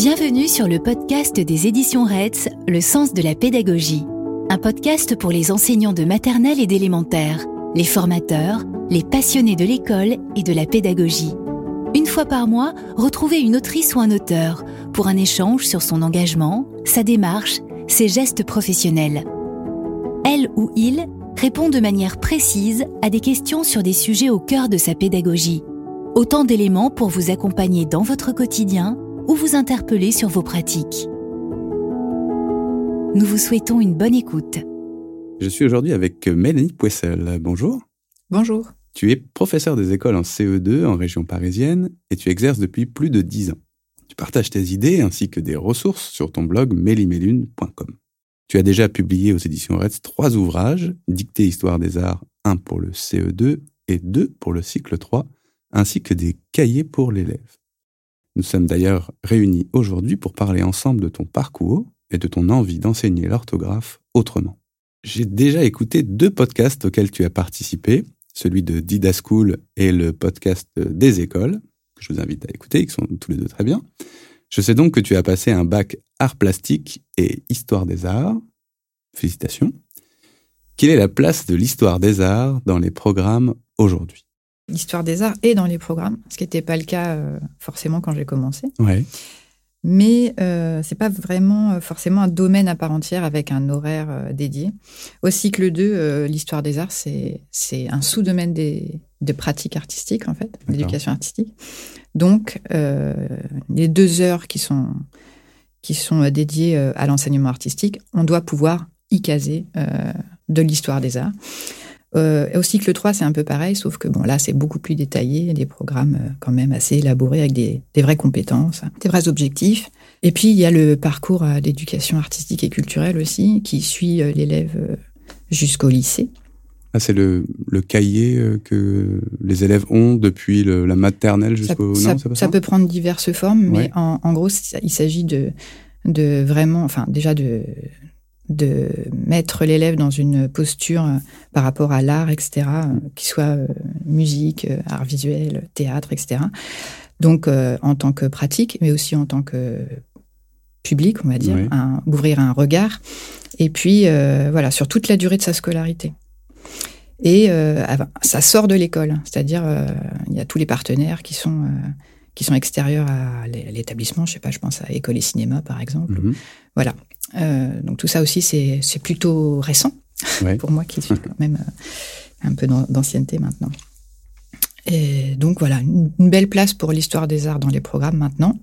Bienvenue sur le podcast des Éditions Retz, le sens de la pédagogie. Un podcast pour les enseignants de maternelle et d'élémentaire, les formateurs, les passionnés de l'école et de la pédagogie. Une fois par mois, retrouvez une autrice ou un auteur pour un échange sur son engagement, sa démarche, ses gestes professionnels. Elle ou il répond de manière précise à des questions sur des sujets au cœur de sa pédagogie. Autant d'éléments pour vous accompagner dans votre quotidien ou vous interpeller sur vos pratiques. Nous vous souhaitons une bonne écoute. Je suis aujourd'hui avec Mélanie Pouëssel. Bonjour. Bonjour. Tu es professeur des écoles en CE2 en région parisienne et tu exerces depuis plus de 10 ans. Tu partages tes idées ainsi que des ressources sur ton blog mélimélune.com. Tu as déjà publié aux éditions Retz 3 ouvrages, Dictée Histoire des Arts, 1 pour le CE2 et 2 pour le cycle 3, ainsi que des cahiers pour l'élève. Nous sommes d'ailleurs réunis aujourd'hui pour parler ensemble de ton parcours et de ton envie d'enseigner l'orthographe autrement. J'ai déjà écouté 2 podcasts auxquels tu as participé, celui de Dida School et le podcast des écoles, que je vous invite à écouter, qui sont tous les 2 très bien. Je sais donc que tu as passé un bac arts plastiques et histoire des arts. Félicitations. Quelle est la place de l'histoire des arts dans les programmes aujourd'hui ? L'histoire des arts est dans les programmes, ce qui n'était pas le cas forcément quand j'ai commencé. Ouais. Mais ce n'est pas vraiment forcément un domaine à part entière avec un horaire dédié. Au cycle 2, l'histoire des arts, c'est un sous-domaine des pratiques artistiques, en fait, d'accord, d'éducation artistique. Donc, les 2 heures qui sont dédiées à l'enseignement artistique, on doit pouvoir y caser de l'histoire des arts. Au cycle 3, c'est un peu pareil, sauf que bon, là, c'est beaucoup plus détaillé, des programmes quand même assez élaborés avec des vraies compétences, des vrais objectifs. Et puis, il y a le parcours à l'éducation artistique et culturelle aussi, qui suit l'élève jusqu'au lycée. Ah, c'est le cahier que les élèves ont depuis la maternelle jusqu'au... Ça peut prendre diverses formes, mais ouais. en gros, il s'agit de vraiment... Enfin, déjà de mettre l'élève dans une posture par rapport à l'art, etc., qui soit musique, art visuel, théâtre, etc. Donc, en tant que pratique, mais aussi en tant que public, on va dire, oui. Ouvrir un regard, et puis, voilà, sur toute la durée de sa scolarité. Et ça sort de l'école, c'est-à-dire, il y a tous les partenaires qui sont extérieurs à l'établissement, je sais pas, je pense à École et Cinéma, par exemple. Mmh. Voilà. Donc tout ça aussi, c'est plutôt récent, ouais. Pour moi qui suis quand même un peu d'ancienneté maintenant. Et donc voilà, une belle place pour l'histoire des arts dans les programmes maintenant,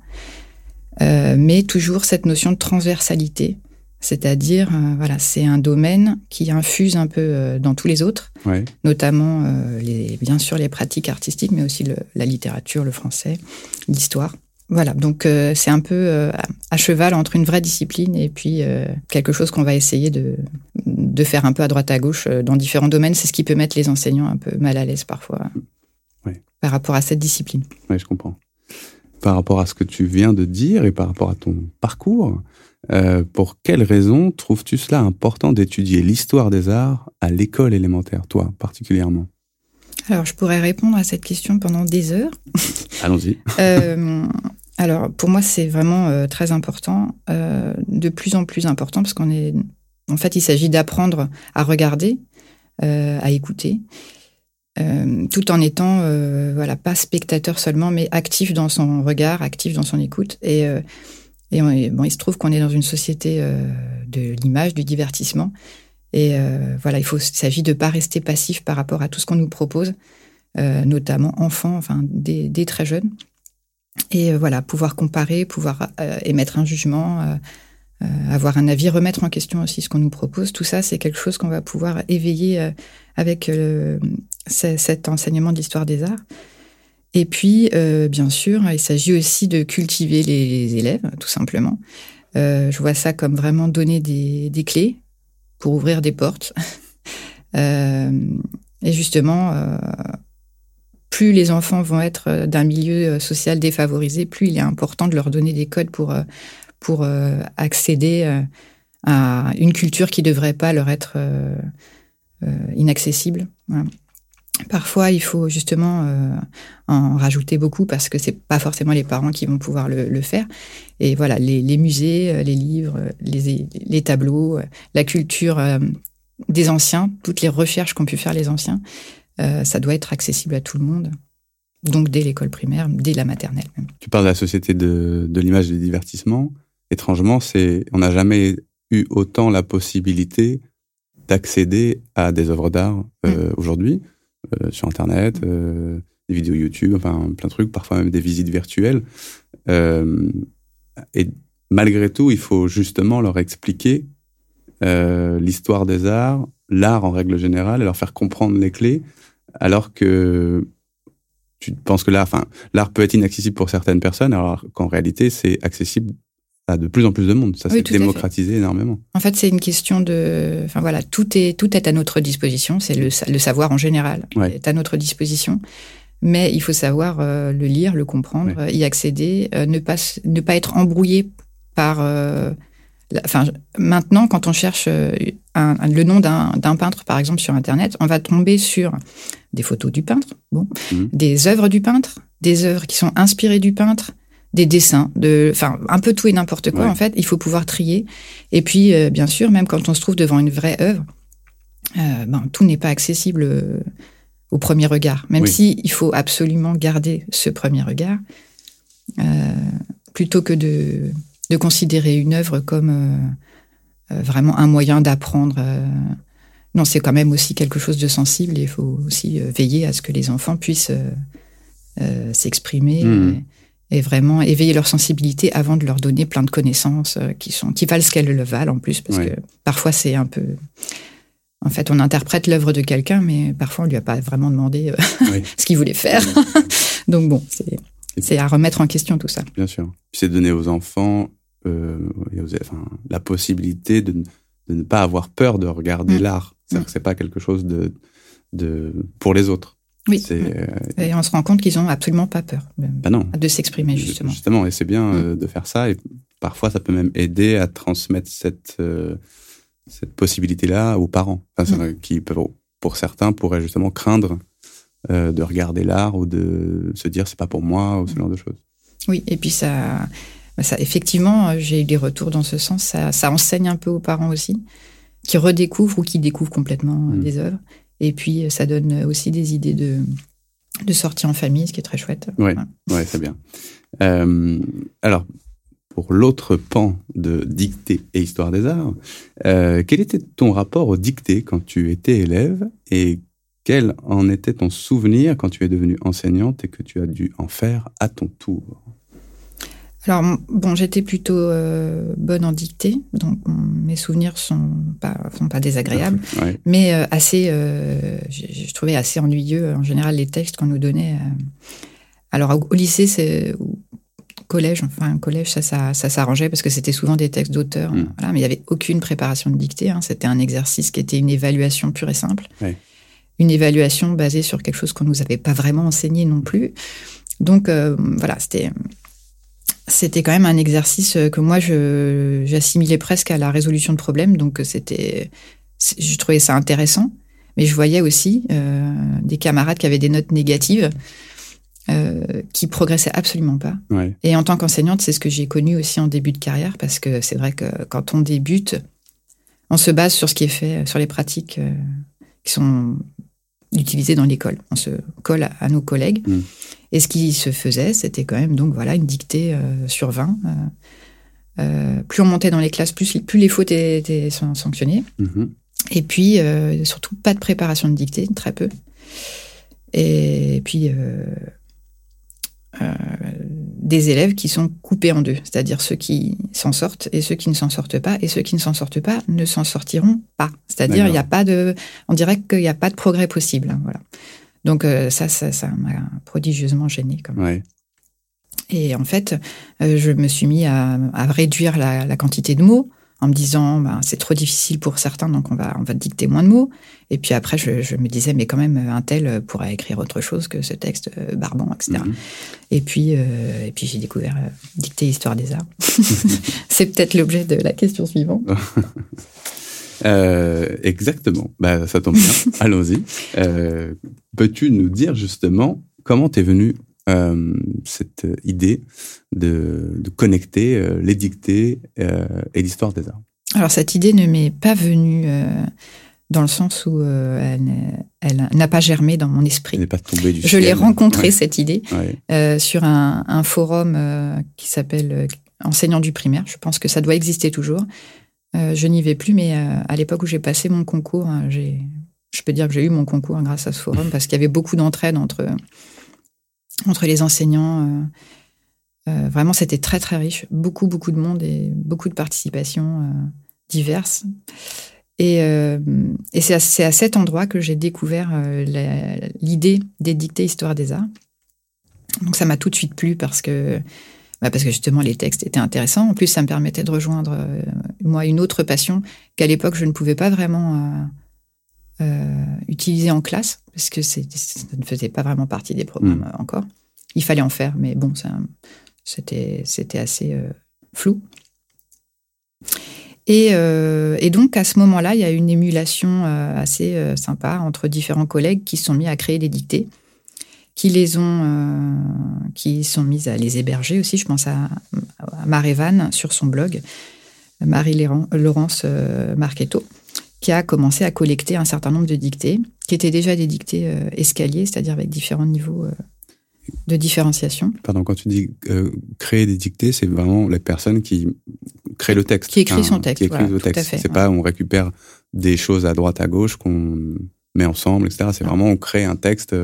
mais toujours cette notion de transversalité, c'est-à-dire voilà, c'est un domaine qui infuse un peu dans tous les autres, ouais. Notamment bien sûr les pratiques artistiques, mais aussi la littérature, le français, l'histoire. Voilà, donc c'est un peu à cheval entre une vraie discipline et puis quelque chose qu'on va essayer de faire un peu à droite à gauche dans différents domaines. C'est ce qui peut mettre les enseignants un peu mal à l'aise parfois, ouais. Par rapport à cette discipline. Oui, je comprends. Par rapport à ce que tu viens de dire et par rapport à ton parcours, pour quelles raisons trouves-tu cela important d'étudier l'histoire des arts à l'école élémentaire, toi particulièrement ? Alors, je pourrais répondre à cette question pendant des heures. Allons-y. Alors, pour moi, c'est vraiment très important, de plus en plus important, parce en fait, il s'agit d'apprendre à regarder, à écouter, tout en étant, voilà, pas spectateur seulement, mais actif dans son regard, actif dans son écoute. Bon, il se trouve qu'on est dans une société de l'image, du divertissement. Et voilà, il s'agit de ne pas rester passif par rapport à tout ce qu'on nous propose, notamment enfants, enfin, dès très jeunes. Et voilà, pouvoir comparer, pouvoir émettre un jugement, avoir un avis, remettre en question aussi ce qu'on nous propose. Tout ça, c'est quelque chose qu'on va pouvoir éveiller avec cet enseignement de l'histoire des arts. Et puis, bien sûr, il s'agit aussi de cultiver les élèves, tout simplement. Je vois ça comme vraiment donner des clés pour ouvrir des portes. Et justement, plus les enfants vont être d'un milieu social défavorisé, plus il est important de leur donner des codes pour accéder à une culture qui ne devrait pas leur être inaccessible. Voilà. Parfois, il faut justement en rajouter beaucoup parce que c'est pas forcément les parents qui vont pouvoir le faire. Et voilà, les musées, les livres, les tableaux, la culture des anciens, toutes les recherches qu'ont pu faire les anciens, ça doit être accessible à tout le monde. Donc dès l'école primaire, dès la maternelle même. Tu parles de la société de l'image et du divertissement. Étrangement, on n'a jamais eu autant la possibilité d'accéder à des œuvres d'art aujourd'hui. Sur Internet, des vidéos YouTube, enfin plein de trucs, parfois même des visites virtuelles. Et malgré tout, il faut justement leur expliquer l'histoire des arts, l'art en règle générale, et leur faire comprendre les clés, alors que tu penses que l'art peut être inaccessible pour certaines personnes, alors qu'en réalité, c'est accessible à de plus en plus de monde. Ça s'est démocratisé énormément. En fait, c'est une question de... Enfin voilà, tout est à notre disposition. C'est le savoir en général est à notre disposition. Mais il faut savoir le lire, le comprendre, y accéder, ne pas être embrouillé par... maintenant, quand on cherche le nom d'un peintre, par exemple, sur Internet, on va tomber sur des photos du peintre, des œuvres du peintre, des œuvres qui sont inspirées du peintre, des dessins, un peu tout et n'importe quoi, en fait. Il faut pouvoir trier. Et puis, bien sûr, même quand on se trouve devant une vraie œuvre, tout n'est pas accessible au premier regard. Même si il faut absolument garder ce premier regard, plutôt que de considérer une œuvre comme vraiment un moyen d'apprendre. Non, c'est quand même aussi quelque chose de sensible et il faut aussi veiller à ce que les enfants puissent s'exprimer et vraiment éveiller leur sensibilité avant de leur donner plein de connaissances qui valent ce qu'elles le valent en plus, parce que parfois c'est un peu... En fait, on interprète l'œuvre de quelqu'un, mais parfois on ne lui a pas vraiment demandé ce qu'il voulait faire. Donc bon, c'est à remettre en question tout ça. Bien sûr. C'est donner aux enfants la possibilité de ne pas avoir peur de regarder l'art. C'est-à-dire que ce n'est pas quelque chose pour les autres. Oui, et on se rend compte qu'ils n'ont absolument pas peur de s'exprimer, justement. Justement, et c'est bien de faire ça. Et parfois, ça peut même aider à transmettre cette possibilité-là aux parents, qui, pour certains, pourraient justement craindre de regarder l'art ou de se dire « c'est pas pour moi » ou ce genre de choses. Oui, et puis ça effectivement, j'ai eu des retours dans ce sens. Ça enseigne un peu aux parents aussi, qui redécouvrent ou qui découvrent complètement des œuvres. Et puis, ça donne aussi des idées de sorties en famille, ce qui est très chouette. Oui, ouais, c'est bien. Alors, pour l'autre pan de dictée et histoire des arts, quel était ton rapport aux dictées quand tu étais élève et quel en était ton souvenir quand tu es devenue enseignante et que tu as dû en faire à ton tour ? Alors, j'étais plutôt bonne en dictée, donc mes souvenirs ne sont pas désagréables, mais assez, je trouvais assez ennuyeux, en général, les textes qu'on nous donnait. Alors, au lycée, collège, ça s'arrangeait, parce que c'était souvent des textes d'auteur, voilà, mais il n'y avait aucune préparation de dictée, c'était un exercice qui était une évaluation pure et simple, une évaluation basée sur quelque chose qu'on ne nous avait pas vraiment enseigné non plus. Donc, voilà, C'était quand même un exercice que moi, j'assimilais presque à la résolution de problèmes. Donc, je trouvais ça intéressant. Mais je voyais aussi des camarades qui avaient des notes négatives qui progressaient absolument pas. Ouais. Et en tant qu'enseignante, c'est ce que j'ai connu aussi en début de carrière. Parce que c'est vrai que quand on débute, on se base sur ce qui est fait, sur les pratiques qui sont utilisées dans l'école. On se colle à nos collègues. Et ce qui se faisait, c'était quand même donc, voilà, une dictée sur 20. Plus on montait dans les classes, plus les fautes étaient sanctionnées. Et puis, surtout, pas de préparation de dictée, très peu. Et puis, des élèves qui sont coupés en deux, c'est-à-dire ceux qui s'en sortent et ceux qui ne s'en sortent pas, et ceux qui ne s'en sortent pas ne s'en sortiront pas. C'est-à-dire, on dirait qu'il n'y a pas de progrès possible. Hein, voilà. Donc ça m'a prodigieusement gênée. Et en fait, je me suis mis à réduire la quantité de mots en me disant c'est trop difficile pour certains, donc on va dicter moins de mots. Et puis après, je me disais mais quand même, un tel pourrait écrire autre chose que ce texte barbant, etc. Et puis j'ai découvert dictée histoire des arts. C'est peut-être l'objet de la question suivante. Exactement. Bah, ça tombe bien. Allons-y. Peux-tu nous dire justement comment t'es venue cette idée de connecter les dictées et l'histoire des arts? Alors, cette idée ne m'est pas venue dans le sens où elle n'a pas germé dans mon esprit. Elle n'est pas tombée du ciel. Je l'ai rencontrée, cette idée, sur un forum qui s'appelle Enseignants du primaire. Je pense que ça doit exister toujours. Je n'y vais plus, mais à l'époque où j'ai passé mon concours, hein, je peux dire que j'ai eu mon concours grâce à ce forum, parce qu'il y avait beaucoup d'entraide entre les enseignants. Vraiment, c'était très, très riche. Beaucoup, beaucoup de monde et beaucoup de participations diverses. Et c'est à cet endroit que j'ai découvert l'idée des dictées Histoire des Arts. Donc, ça m'a tout de suite plu parce que justement, les textes étaient intéressants. En plus, ça me permettait de rejoindre, moi, une autre passion qu'à l'époque, je ne pouvais pas vraiment utiliser en classe, parce que ça ne faisait pas vraiment partie des programmes encore. Il fallait en faire, mais bon, ça, c'était assez flou. Et donc, à ce moment-là, il y a une émulation assez sympa entre différents collègues qui se sont mis à créer des dictées, qui sont mises à les héberger aussi. Je pense à Marévan sur son blog, Marie-Laurence Marchetto, qui a commencé à collecter un certain nombre de dictées, qui étaient déjà des dictées escaliers, c'est-à-dire avec différents niveaux de différenciation. Pardon, quand tu dis créer des dictées, c'est vraiment les personnes qui créent le texte. Qui écrit son texte, Tout à fait. C'est pas on récupère des choses à droite, à gauche, qu'on met ensemble, etc. C'est vraiment on crée un texte.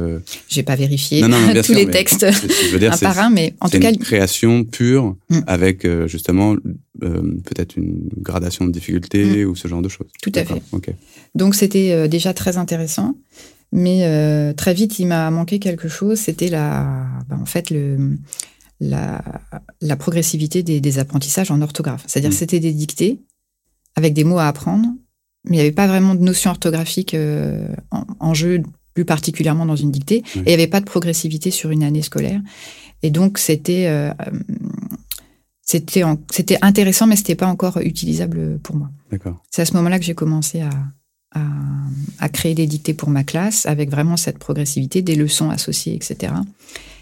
J'ai pas vérifié les textes un par un, mais en tout cas... C'est une création pure avec justement peut-être une gradation de difficulté ou ce genre de choses. Tout à fait. Okay. Donc c'était déjà très intéressant. Mais très vite, il m'a manqué quelque chose. C'était la progressivité des apprentissages en orthographe. C'est-à-dire que c'était des dictées avec des mots à apprendre, mais il n'y avait pas vraiment de notion orthographique en jeu, plus particulièrement dans une dictée. Et il n'y avait pas de progressivité sur une année scolaire. Et donc, c'était intéressant, mais ce n'était pas encore utilisable pour moi. D'accord. C'est à ce moment-là que j'ai commencé à créer des dictées pour ma classe, avec vraiment cette progressivité, des leçons associées, etc.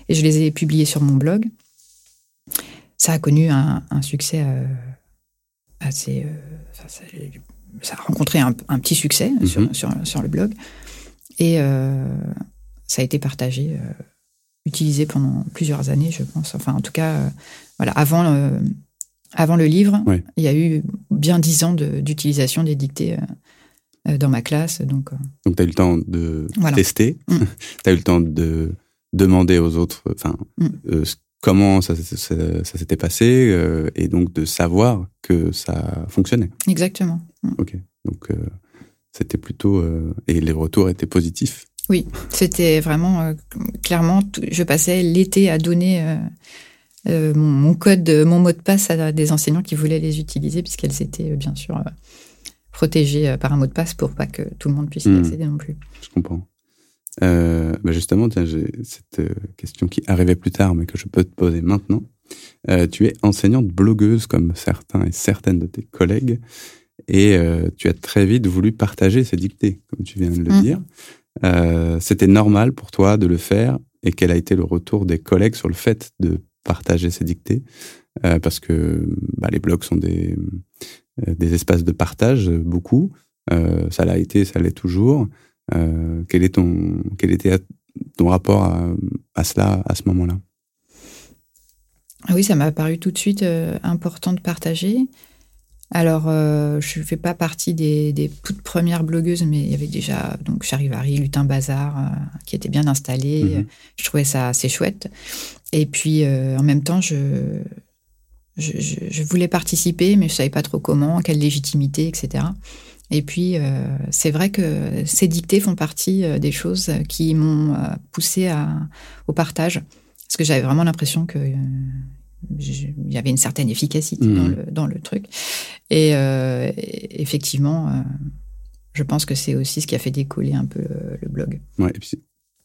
Et je les ai publiées sur mon blog. Ça a connu un succès assez... ça a rencontré un petit succès sur le blog. Et ça a été partagé, utilisé pendant plusieurs années, je pense. Enfin, en tout cas, avant le livre, il y a eu bien 10 ans d'utilisation des dictées... dans ma classe. Donc tu as eu le temps de tester, tu as eu le temps de demander aux autres comment ça s'était passé et donc de savoir que ça fonctionnait. Exactement. Ok, donc c'était plutôt... et les retours étaient positifs. Oui, c'était vraiment... clairement, je passais l'été à donner mon code, mon mot de passe à des enseignants qui voulaient les utiliser, puisqu'elles étaient bien sûr... protégé par un mot de passe pour pas que tout le monde puisse y accéder non plus. Je comprends. Justement, tiens, j'ai cette question qui arrivait plus tard, mais que je peux te poser maintenant. Tu es enseignante blogueuse, comme certains et certaines de tes collègues, et tu as très vite voulu partager ces dictées, comme tu viens de le dire. C'était normal pour toi de le faire, et quel a été le retour des collègues sur le fait de partager ces dictées? Parce que les blogs sont des espaces de partage, beaucoup. Ça l'a été, ça l'est toujours. Quel était ton rapport à cela, à ce moment-là? Oui, ça m'a paru tout de suite important de partager. Alors, je ne fais pas partie des toutes premières blogueuses, mais il y avait déjà donc Charivari, Lutin Bazar, qui était bien installé. Je trouvais ça assez chouette. Et puis, en même temps, je voulais participer, mais je ne savais pas trop comment, quelle légitimité, etc. Et puis, c'est vrai que ces dictées font partie des choses qui m'ont poussée au partage, parce que j'avais vraiment l'impression que il y avait une certaine efficacité dans le truc. Et effectivement, je pense que c'est aussi ce qui a fait décoller un peu le blog. Ouais, et puis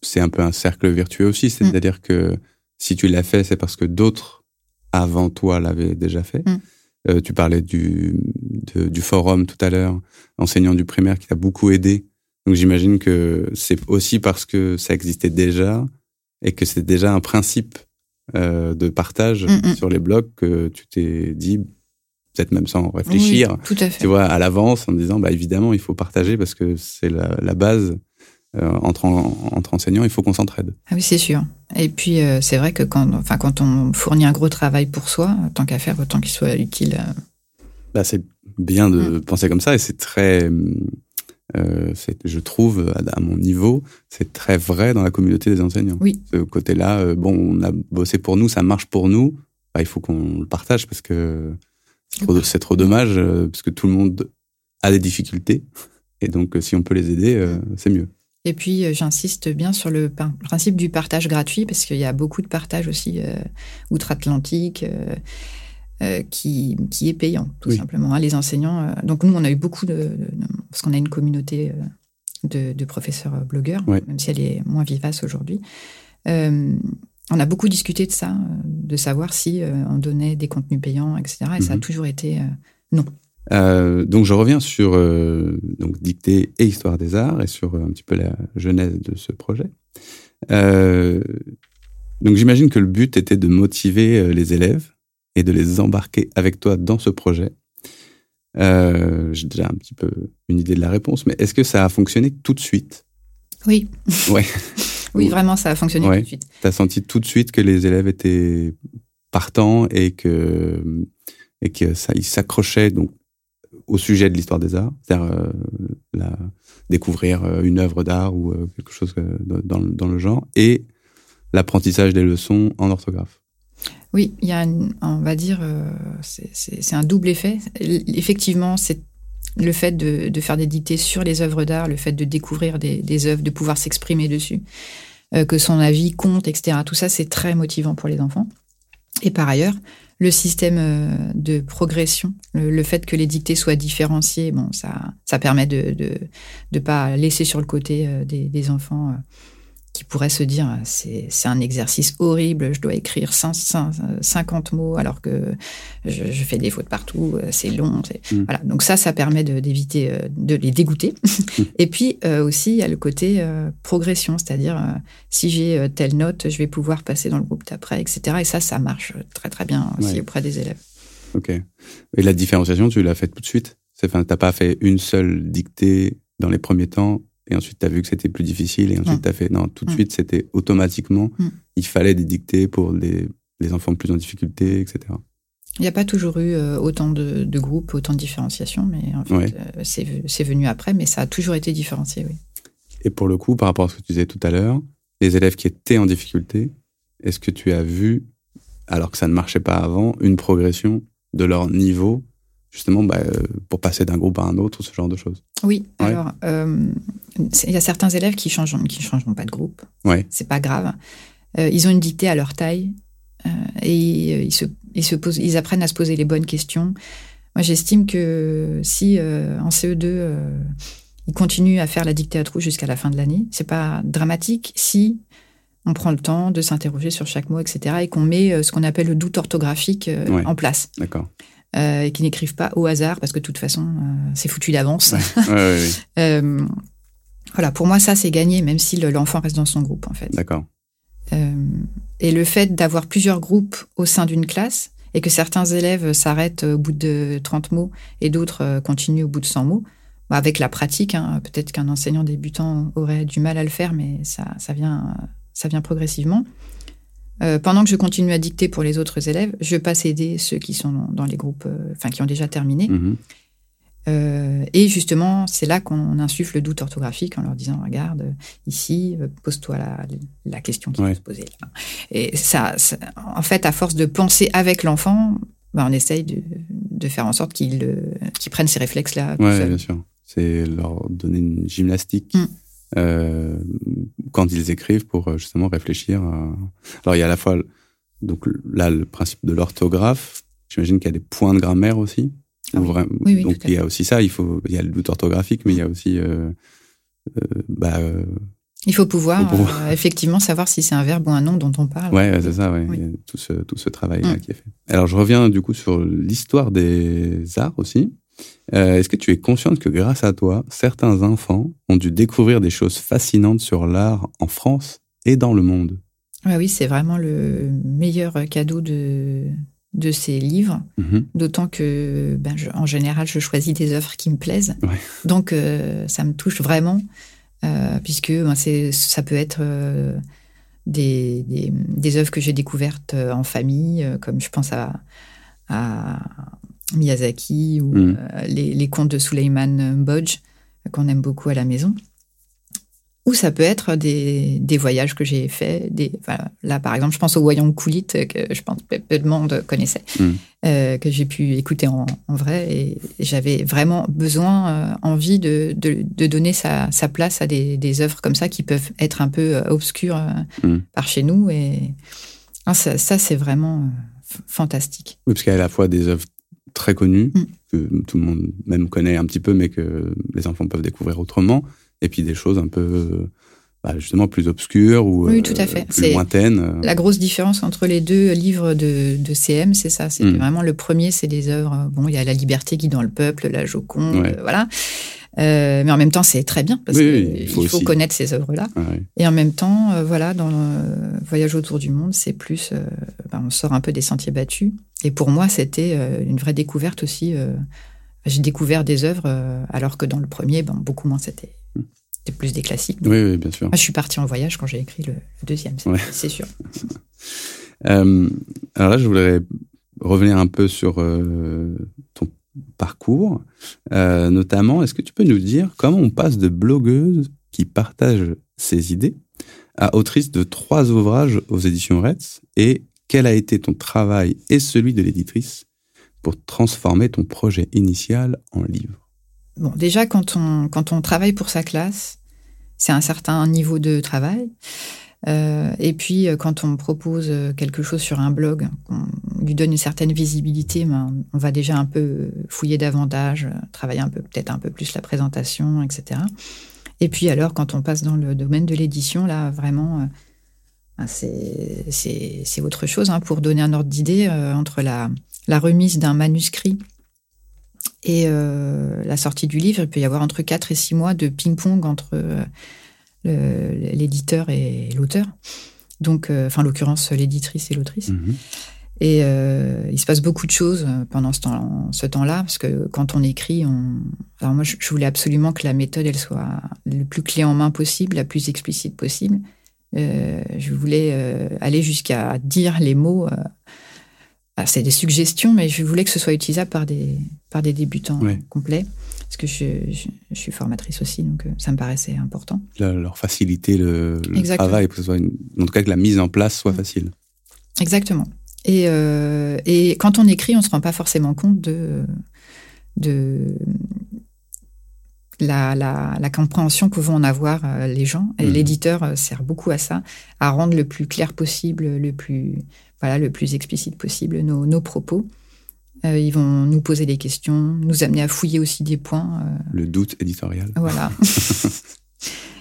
c'est un peu un cercle vertueux aussi, c'est-à-dire que si tu l'as fait, c'est parce que d'autres avant toi l'avaient déjà fait. Tu parlais du forum tout à l'heure, Enseignants du primaire, qui t'a beaucoup aidé. Donc j'imagine que c'est aussi parce que ça existait déjà et que c'est déjà un principe de partage sur les blogs que tu t'es dit, peut-être même sans réfléchir, oui, tu vois, à l'avance, en disant, bah, évidemment, il faut partager parce que c'est la base. Entre enseignants, il faut qu'on s'entraide. Ah oui, c'est sûr. Et puis, c'est vrai que quand on fournit un gros travail pour soi, tant qu'à faire, autant qu'il soit utile. Bah, c'est bien de penser comme ça, et c'est très... je trouve, à mon niveau, c'est très vrai dans la communauté des enseignants. Oui. Ce côté-là, on a bossé pour nous, ça marche pour nous, bah, il faut qu'on le partage, parce que c'est trop dommage, parce que tout le monde a des difficultés, et donc si on peut les aider, c'est mieux. Et puis, j'insiste bien sur le principe du partage gratuit, parce qu'il y a beaucoup de partage aussi outre-Atlantique, qui est payant, tout simplement. Hein, les enseignants... donc, nous, on a eu beaucoup parce qu'on a une communauté de professeurs blogueurs, même si elle est moins vivace aujourd'hui. On a beaucoup discuté de ça, de savoir si on donnait des contenus payants, etc. Et ça a toujours été non. Donc je reviens sur dictée et histoire des arts et sur un petit peu la genèse de ce projet. Donc j'imagine que le but était de motiver les élèves et de les embarquer avec toi dans ce projet. J'ai déjà un petit peu une idée de la réponse, mais est-ce que ça a fonctionné tout de suite ? Oui. Ouais. Oui, vraiment, ça a fonctionné tout de suite. T'as senti tout de suite que les élèves étaient partants et que ça, ils s'accrochaient donc au sujet de l'histoire des arts, c'est-à-dire découvrir une œuvre d'art ou quelque chose dans le genre, et l'apprentissage des leçons en orthographe. Oui, il y a, on va dire, c'est un double effet. Effectivement, c'est le fait de faire des dictées sur les œuvres d'art, le fait de découvrir des œuvres, de pouvoir s'exprimer dessus, que son avis compte, etc. Tout ça, c'est très motivant pour les enfants. Et par ailleurs, le système de progression, le fait que les dictées soient différenciées, bon, ça permet de pas laisser sur le côté des enfants qui pourraient se dire « c'est un exercice horrible, je dois écrire 50 mots alors que je fais des fautes partout, c'est long. » Voilà. Donc ça permet d'éviter de les dégoûter. Et puis aussi, il y a le côté progression, c'est-à-dire si j'ai telle note, je vais pouvoir passer dans le groupe d'après, etc. Et ça marche très très bien aussi auprès des élèves. Ok. Et la différenciation, tu l'as faite tout de suite ? T'as pas fait une seule dictée dans les premiers temps ? Et ensuite, tu as vu que c'était plus difficile, et ensuite, tu as fait... Non, tout de suite, c'était automatiquement, il fallait des dictées pour les enfants plus en difficulté, etc. Il n'y a pas toujours eu autant de groupes, autant de différenciations, mais en fait, c'est venu après, mais ça a toujours été différencié, oui. Et pour le coup, par rapport à ce que tu disais tout à l'heure, les élèves qui étaient en difficulté, est-ce que tu as vu, alors que ça ne marchait pas avant, une progression de leur niveau, justement, pour passer d'un groupe à un autre, ce genre de choses. Oui, alors, il y a certains élèves qui changeront pas de groupe. Ouais. C'est pas grave. Ils ont une dictée à leur taille et ils apprennent à se poser les bonnes questions. Moi, j'estime que si en CE2, ils continuent à faire la dictée à trous jusqu'à la fin de l'année, c'est pas dramatique si on prend le temps de s'interroger sur chaque mot, etc., et qu'on met ce qu'on appelle le doute orthographique en place. D'accord. Et qui n'écrivent pas au hasard, parce que de toute façon, c'est foutu d'avance. Ouais. Voilà, pour moi, ça, c'est gagné, même si l'enfant reste dans son groupe, en fait. D'accord. Et le fait d'avoir plusieurs groupes au sein d'une classe, et que certains élèves s'arrêtent au bout de 30 mots, et d'autres continuent au bout de 100 mots, bah, avec la pratique, hein, peut-être qu'un enseignant débutant aurait du mal à le faire, mais ça vient progressivement. Pendant que je continue à dicter pour les autres élèves, je passe aider ceux qui sont dans les groupes, qui ont déjà terminé. Et justement, c'est là qu'on insuffle le doute orthographique en leur disant, regarde, ici, pose-toi la question qui va se poser là. Et ça, en fait, à force de penser avec l'enfant, on essaye de faire en sorte qu'il prenne ces réflexes-là. Oui, bien sûr. C'est leur donner une gymnastique. Quand ils écrivent, pour justement réfléchir. Alors, il y a à la fois le principe de l'orthographe, j'imagine qu'il y a des points de grammaire aussi. Ah oui. Oui, donc, il y a aussi ça, il y a le doute orthographique, mais il y a aussi Il faut pouvoir, effectivement savoir si c'est un verbe ou un nom dont on parle. Ouais, c'est ça, ouais. Oui. Tout ce travail-là qui est fait. Alors, je reviens du coup sur l'histoire des arts aussi. Est-ce que tu es consciente que grâce à toi, certains enfants ont dû découvrir des choses fascinantes sur l'art en France et dans le monde ? Ah oui, c'est vraiment le meilleur cadeau de ces livres, d'autant que, en général, je choisis des œuvres qui me plaisent. Ouais. Donc, ça me touche vraiment, puisque ça peut être des œuvres que j'ai découvertes en famille, comme je pense à Miyazaki ou les contes de Souleymane Bodge, qu'on aime beaucoup à la maison. Ou ça peut être des voyages que j'ai faits. Là, par exemple, je pense au Wayang Kulit, que je pense que peu de monde connaissait, que j'ai pu écouter en vrai. Et j'avais vraiment besoin, envie de donner sa place à des œuvres comme ça, qui peuvent être un peu obscures par chez nous. Et ça, c'est vraiment fantastique. Oui, parce qu'il y a à la fois des œuvres très connues, que tout le monde même connaît un petit peu, mais que les enfants peuvent découvrir autrement. Et puis des choses un peu, justement, plus obscures ou plus lointaines. La grosse différence entre les deux livres de CM, c'est ça. C'est vraiment le premier, c'est des œuvres... il y a La Liberté guidant le peuple, La Joconde, voilà. Mais en même temps, c'est très bien, parce qu'il faut connaître ces œuvres-là. Ah, oui. Et en même temps, dans Voyage autour du monde, c'est plus... on sort un peu des sentiers battus. Et pour moi, c'était une vraie découverte aussi. J'ai découvert des œuvres, alors que dans le premier, beaucoup moins c'était... C'était plus des classiques. Oui, bien sûr. Moi, je suis partie en voyage quand j'ai écrit le deuxième, c'est sûr. Alors là, je voulais revenir un peu sur ton parcours. Notamment, est-ce que tu peux nous dire comment on passe de blogueuse qui partage ses idées à autrice de 3 ouvrages aux éditions Retz, et quel a été ton travail et celui de l'éditrice pour transformer ton projet initial en livre ? Bon, déjà, quand on travaille pour sa classe, c'est un certain niveau de travail. Et puis, quand on propose quelque chose sur un blog, qu'on lui donne une certaine visibilité, on va déjà un peu fouiller davantage, travailler peut-être un peu plus la présentation, etc. Et puis alors, quand on passe dans le domaine de l'édition, là, vraiment, c'est autre chose. Pour donner un ordre d'idée, entre la remise d'un manuscrit et la sortie du livre, il peut y avoir entre 4 et 6 mois de ping-pong entre l'éditeur et l'auteur. Donc, en l'occurrence, l'éditrice et l'autrice. Et il se passe beaucoup de choses pendant ce temps-là, parce que quand on écrit, alors moi, je voulais absolument que la méthode, elle soit le plus clé en main possible, la plus explicite possible. Je voulais aller jusqu'à dire les mots... c'est des suggestions, mais je voulais que ce soit utilisable par des débutants complets, parce que je suis formatrice aussi, donc ça me paraissait important. Leur faciliter le travail, pour que ce soit en tout cas que la mise en place soit facile. Exactement. Et quand on écrit, on ne se rend pas forcément compte de la compréhension que vont en avoir les gens. Et l'éditeur sert beaucoup à ça, à rendre le plus clair possible, le plus explicite possible nos propos. Ils vont nous poser des questions, nous amener à fouiller aussi des points. Le doute éditorial. Voilà.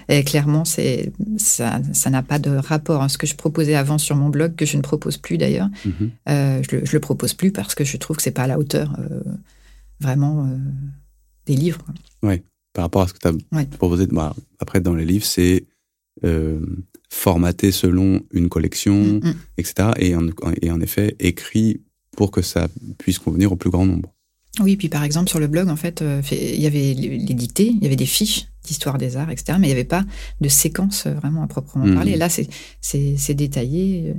Et clairement, ça n'a pas de rapport. Ce que je proposais avant sur mon blog, que je ne propose plus d'ailleurs, je le propose plus parce que je trouve que ce n'est pas à la hauteur vraiment des livres. Oui, par rapport à ce que tu as proposé. Après, dans les livres, c'est... formaté selon une collection, etc. Et en effet, écrit pour que ça puisse convenir au plus grand nombre. Oui, puis par exemple, sur le blog, en fait, il y avait les dictées, il y avait des fiches d'histoire des arts, etc. Mais il n'y avait pas de séquence vraiment à proprement parler. Là, c'est détaillé.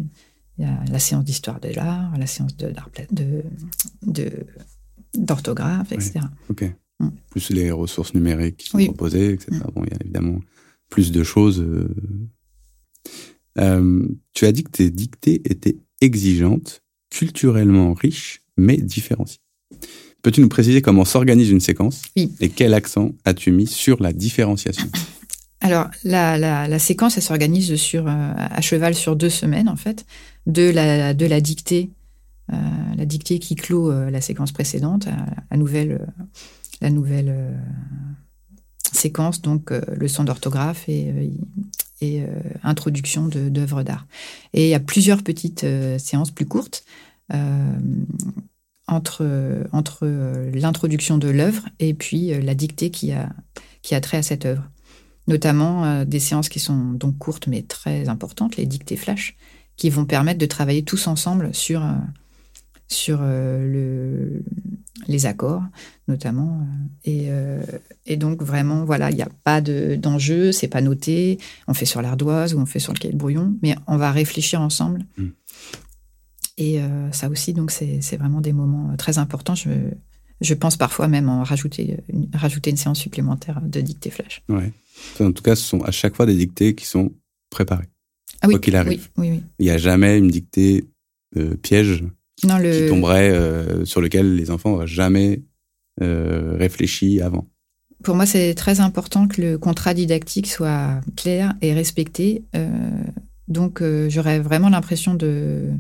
Il y a la séance d'histoire de l'art, la séance d'orthographe, etc. Oui. OK. Plus les ressources numériques qui sont proposées, etc. Bon, il y a évidemment plus de choses... tu as dit que tes dictées étaient exigeantes, culturellement riches, mais différenciées. Peux-tu nous préciser comment s'organise une séquence ? Oui. Et quel accent as-tu mis sur la différenciation ? Alors, la séquence, elle s'organise à cheval sur 2 semaines, en fait, de la dictée, la dictée qui clôt la séquence précédente, la nouvelle séquence, donc leçon d'orthographe et et introduction d'œuvres d'art. Et il y a plusieurs petites séances plus courtes entre l'introduction de l'œuvre et puis la dictée qui a trait à cette œuvre. Notamment des séances qui sont donc courtes mais très importantes, les dictées flash, qui vont permettre de travailler tous ensemble sur les accords, notamment. Et donc, vraiment, voilà, il n'y a pas d'enjeu, c'est pas noté. On fait sur l'ardoise ou on fait sur le cahier de brouillon, mais on va réfléchir ensemble. Mmh. Et ça aussi, donc, c'est vraiment des moments très importants. Je pense parfois même en rajouter une séance supplémentaire de dictée flash. Ouais. En tout cas, ce sont à chaque fois des dictées qui sont préparées. Ah oui, quoi qu'il arrive. Oui. Il n'y a jamais une dictée piège. Non, qui tomberait, sur lequel les enfants n'auraient jamais réfléchi avant. Pour moi, c'est très important que le contrat didactique soit clair et respecté. Donc, j'aurais vraiment l'impression de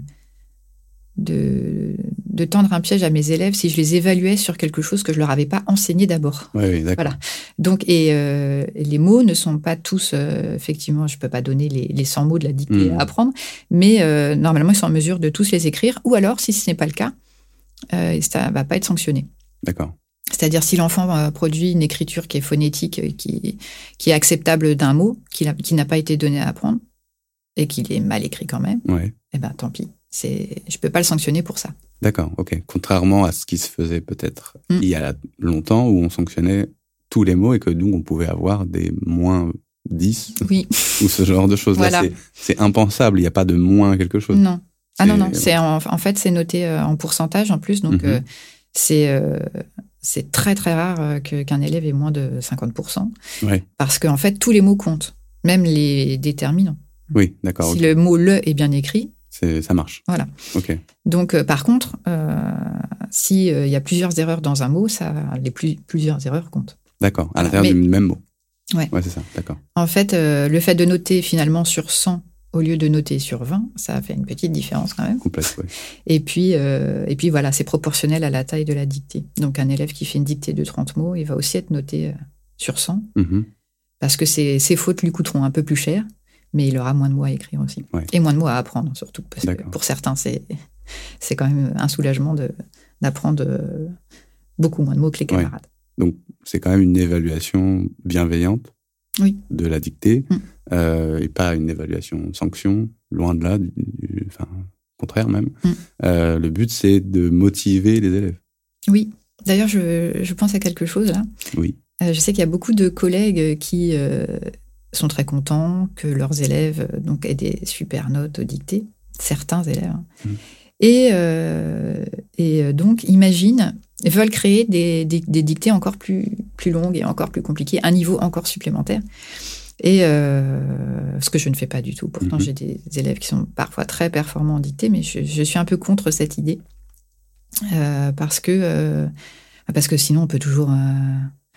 tendre un piège à mes élèves si je les évaluais sur quelque chose que je ne leur avais pas enseigné d'abord. Oui, d'accord. Voilà. Donc, les mots ne sont pas tous... effectivement, je ne peux pas donner les 100 mots de la dictée à apprendre, mais normalement, ils sont en mesure de tous les écrire, ou alors, si ce n'est pas le cas, ça ne va pas être sanctionné. D'accord. C'est-à-dire, si l'enfant produit une écriture qui est phonétique, qui est acceptable d'un mot, qui n'a pas été donné à apprendre, et qu'il est mal écrit quand même, ouais. Eh bien, tant pis. Je ne peux pas le sanctionner pour ça. D'accord, ok. Contrairement à ce qui se faisait peut-être il y a longtemps, où on sanctionnait tous les mots et que donc on pouvait avoir des moins 10 oui. ou ce genre de choses. Voilà. Là, c'est impensable, il n'y a pas de moins quelque chose. Non, non. C'est en fait, c'est noté en pourcentage en plus, donc c'est très très rare qu'un élève ait moins de 50%. Ouais. Parce qu'en fait, tous les mots comptent, même les déterminants. Oui, d'accord. Si le mot « le » est bien écrit, ça marche. Voilà. Okay. Donc, par contre, s'il y a plusieurs erreurs dans un mot, plusieurs erreurs comptent. D'accord, à l'intérieur du même mot. Ouais, c'est ça, d'accord. En fait, le fait de noter finalement sur 100 au lieu de noter sur 20, ça fait une petite différence quand même. Complète, oui. Et puis voilà, c'est proportionnel à la taille de la dictée. Donc, un élève qui fait une dictée de 30 mots, il va aussi être noté sur 100, parce que ses fautes lui coûteront un peu plus cher. Mais il aura moins de mots à écrire aussi. Ouais. Et moins de mots à apprendre, surtout. Parce que pour certains, c'est quand même un soulagement d'apprendre beaucoup moins de mots que les camarades. Ouais. Donc, c'est quand même une évaluation bienveillante de la dictée, et pas une évaluation sanction, loin de là, enfin, contraire même. Le but, c'est de motiver les élèves. Oui. D'ailleurs, je pense à quelque chose, là. Oui. Je sais qu'il y a beaucoup de collègues qui... sont très contents que leurs élèves donc, aient des super notes aux dictées, certains élèves. Et donc, veulent créer des dictées encore plus longues et encore plus compliquées, un niveau encore supplémentaire. Et ce que je ne fais pas du tout. Pourtant, j'ai des élèves qui sont parfois très performants en dictée, mais je suis un peu contre cette idée. Parce que sinon, on peut toujours...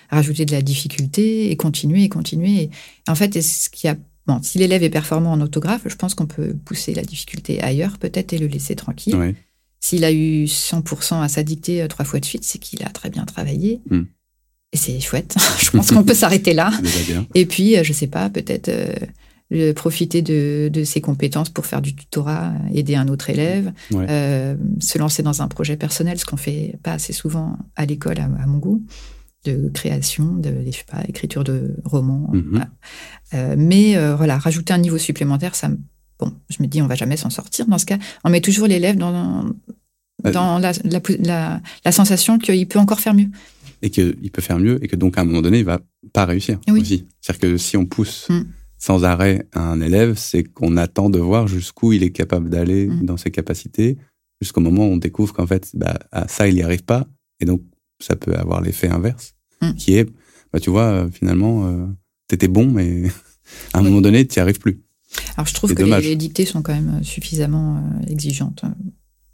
rajouter de la difficulté et continuer. Et en fait, si l'élève est performant en orthographe, je pense qu'on peut pousser la difficulté ailleurs, peut-être, et le laisser tranquille. Ouais. S'il a eu 100% à sa dictée 3 fois de suite, c'est qu'il a très bien travaillé. Et c'est chouette. Je pense qu'on peut s'arrêter là. Et puis, je ne sais pas, peut-être profiter de ses compétences pour faire du tutorat, aider un autre élève, se lancer dans un projet personnel, ce qu'on ne fait pas assez souvent à l'école, à mon goût. De création, écriture de romans. Voilà. Mais voilà, rajouter un niveau supplémentaire, je me dis, on ne va jamais s'en sortir. Dans ce cas, on met toujours l'élève dans la sensation qu'il peut encore faire mieux. Et qu'il peut faire mieux, et que donc, à un moment donné, il ne va pas réussir aussi. C'est-à-dire que si on pousse sans arrêt un élève, c'est qu'on attend de voir jusqu'où il est capable d'aller dans ses capacités, jusqu'au moment où on découvre qu'en fait, à ça, il n'y arrive pas. Et donc, ça peut avoir l'effet inverse, qui est, tu vois, finalement, t'étais bon, mais à un moment donné, t'y arrives plus. Alors, je trouve que les dictées sont quand même suffisamment exigeantes.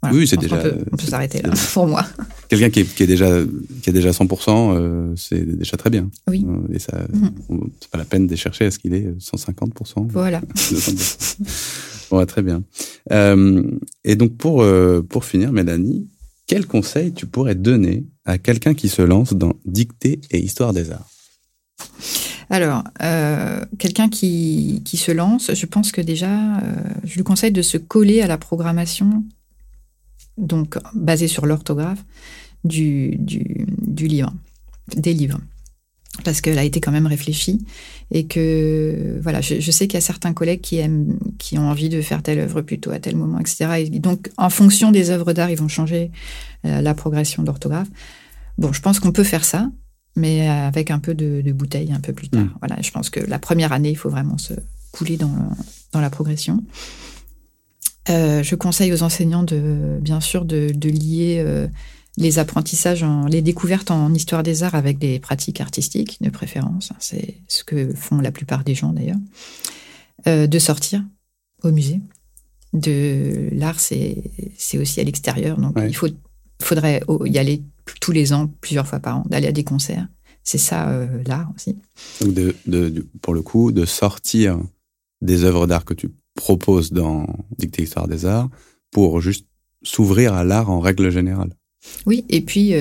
Voilà, oui, c'est déjà... On peut s'arrêter là, pour moi. Quelqu'un qui est déjà 100%, c'est déjà très bien. Oui. Et ça, c'est pas la peine de chercher à ce qu'il ait 150%. Voilà. 200%. Bon, très bien. Et donc, pour finir, Mélanie, quel conseil tu pourrais donner à quelqu'un qui se lance dans dictée et histoire des arts ? Alors, quelqu'un qui se lance, je pense que déjà, je lui conseille de se coller à la programmation, donc basée sur l'orthographe, du livre, des livres. Parce qu'elle a été quand même réfléchie et que, voilà, je sais qu'il y a certains collègues qui ont envie de faire telle œuvre plutôt à tel moment, etc. Et donc, en fonction des œuvres d'art, ils vont changer la progression d'orthographe. Bon, je pense qu'on peut faire ça, mais avec un peu de bouteille un peu plus tard. Mmh. Voilà, je pense que la première année, il faut vraiment se couler dans la progression. Je conseille aux enseignants, bien sûr, de lier... les apprentissages, les découvertes en histoire des arts avec des pratiques artistiques, de préférence. C'est ce que font la plupart des gens, d'ailleurs. De sortir au musée. De l'art, c'est aussi à l'extérieur. Donc, ouais. Faudrait y aller tous les ans, plusieurs fois par an, d'aller à des concerts. C'est ça, l'art aussi. Donc, pour le coup, de sortir des œuvres d'art que tu proposes dans Dictée Histoire des Arts pour juste s'ouvrir à l'art en règle générale. Oui, et puis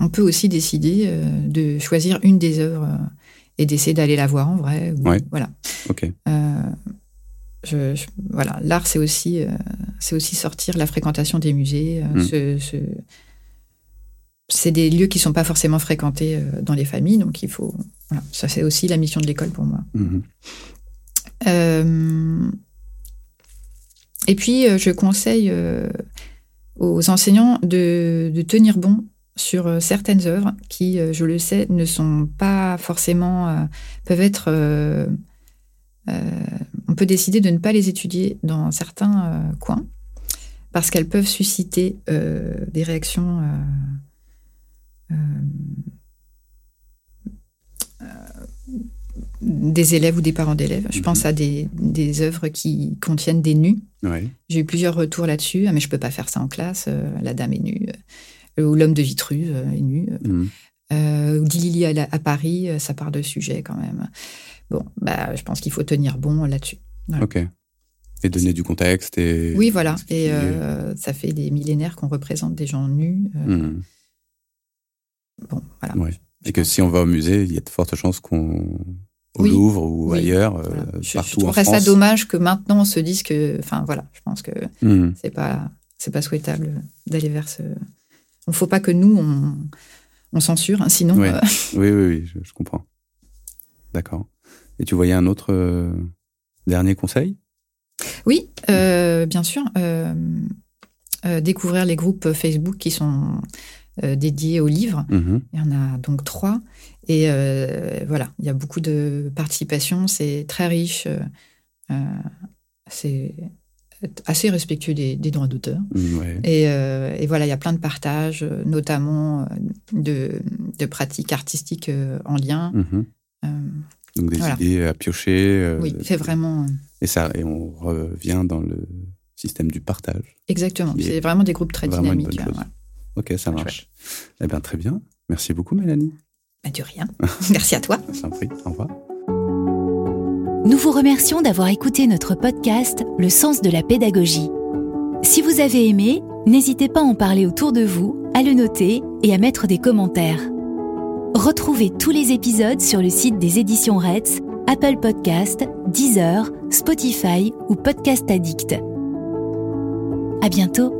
on peut aussi décider de choisir une des œuvres et d'essayer d'aller la voir en vrai. Ouais. Voilà. Ok. Voilà, l'art c'est aussi sortir, la fréquentation des musées. C'est des lieux qui sont pas forcément fréquentés dans les familles, donc il faut. Voilà, ça c'est aussi la mission de l'école pour moi. Mmh. Et puis je conseille. Aux enseignants de tenir bon sur certaines œuvres qui, je le sais, ne sont pas forcément... peuvent être... on peut décider de ne pas les étudier dans certains coins parce qu'elles peuvent susciter des réactions des élèves ou des parents d'élèves. Je pense à des œuvres qui contiennent des nus. Ouais. J'ai eu plusieurs retours là-dessus. Ah, mais je peux pas faire ça en classe. La dame est nue. Ou l'homme de Vitruve est nu. Dilili à Paris, ça part de sujet quand même. Bon, bah, je pense qu'il faut tenir bon là-dessus. Voilà. Ok. Et donner du contexte. Et... Oui, voilà. Et ça fait des millénaires qu'on représente des gens nus. Bon, voilà. Ouais. Et que si on va au musée, il y a de fortes chances qu'on... au Louvre ou ailleurs, voilà. Partout en France. Je trouverais ça dommage que maintenant on se dise que... Enfin voilà, je pense que c'est pas souhaitable d'aller vers ce... Il ne faut pas que nous, on censure, hein, sinon... Oui. Oui, je comprends. D'accord. Et tu voyais un autre dernier conseil ? Oui, bien sûr. Découvrir les groupes Facebook qui sont... dédiés aux livres. Il y en a donc 3. Et voilà, il y a beaucoup de participation. C'est très riche. C'est assez respectueux des droits d'auteur. Ouais. Et voilà, il y a plein de partages, notamment de pratiques artistiques en lien. Donc des idées à piocher. Oui, c'est vraiment... Et on revient dans le système du partage. Exactement. C'est vraiment des groupes très dynamiques. Ok, ça marche. Eh bien, très bien. Merci beaucoup, Mélanie. Bah, de rien. Merci à toi. Ça me fait. Au revoir. Nous vous remercions d'avoir écouté notre podcast « Le sens de la pédagogie ». Si vous avez aimé, n'hésitez pas à en parler autour de vous, à le noter et à mettre des commentaires. Retrouvez tous les épisodes sur le site des Éditions Retz, Apple Podcasts, Deezer, Spotify ou Podcast Addict. À bientôt.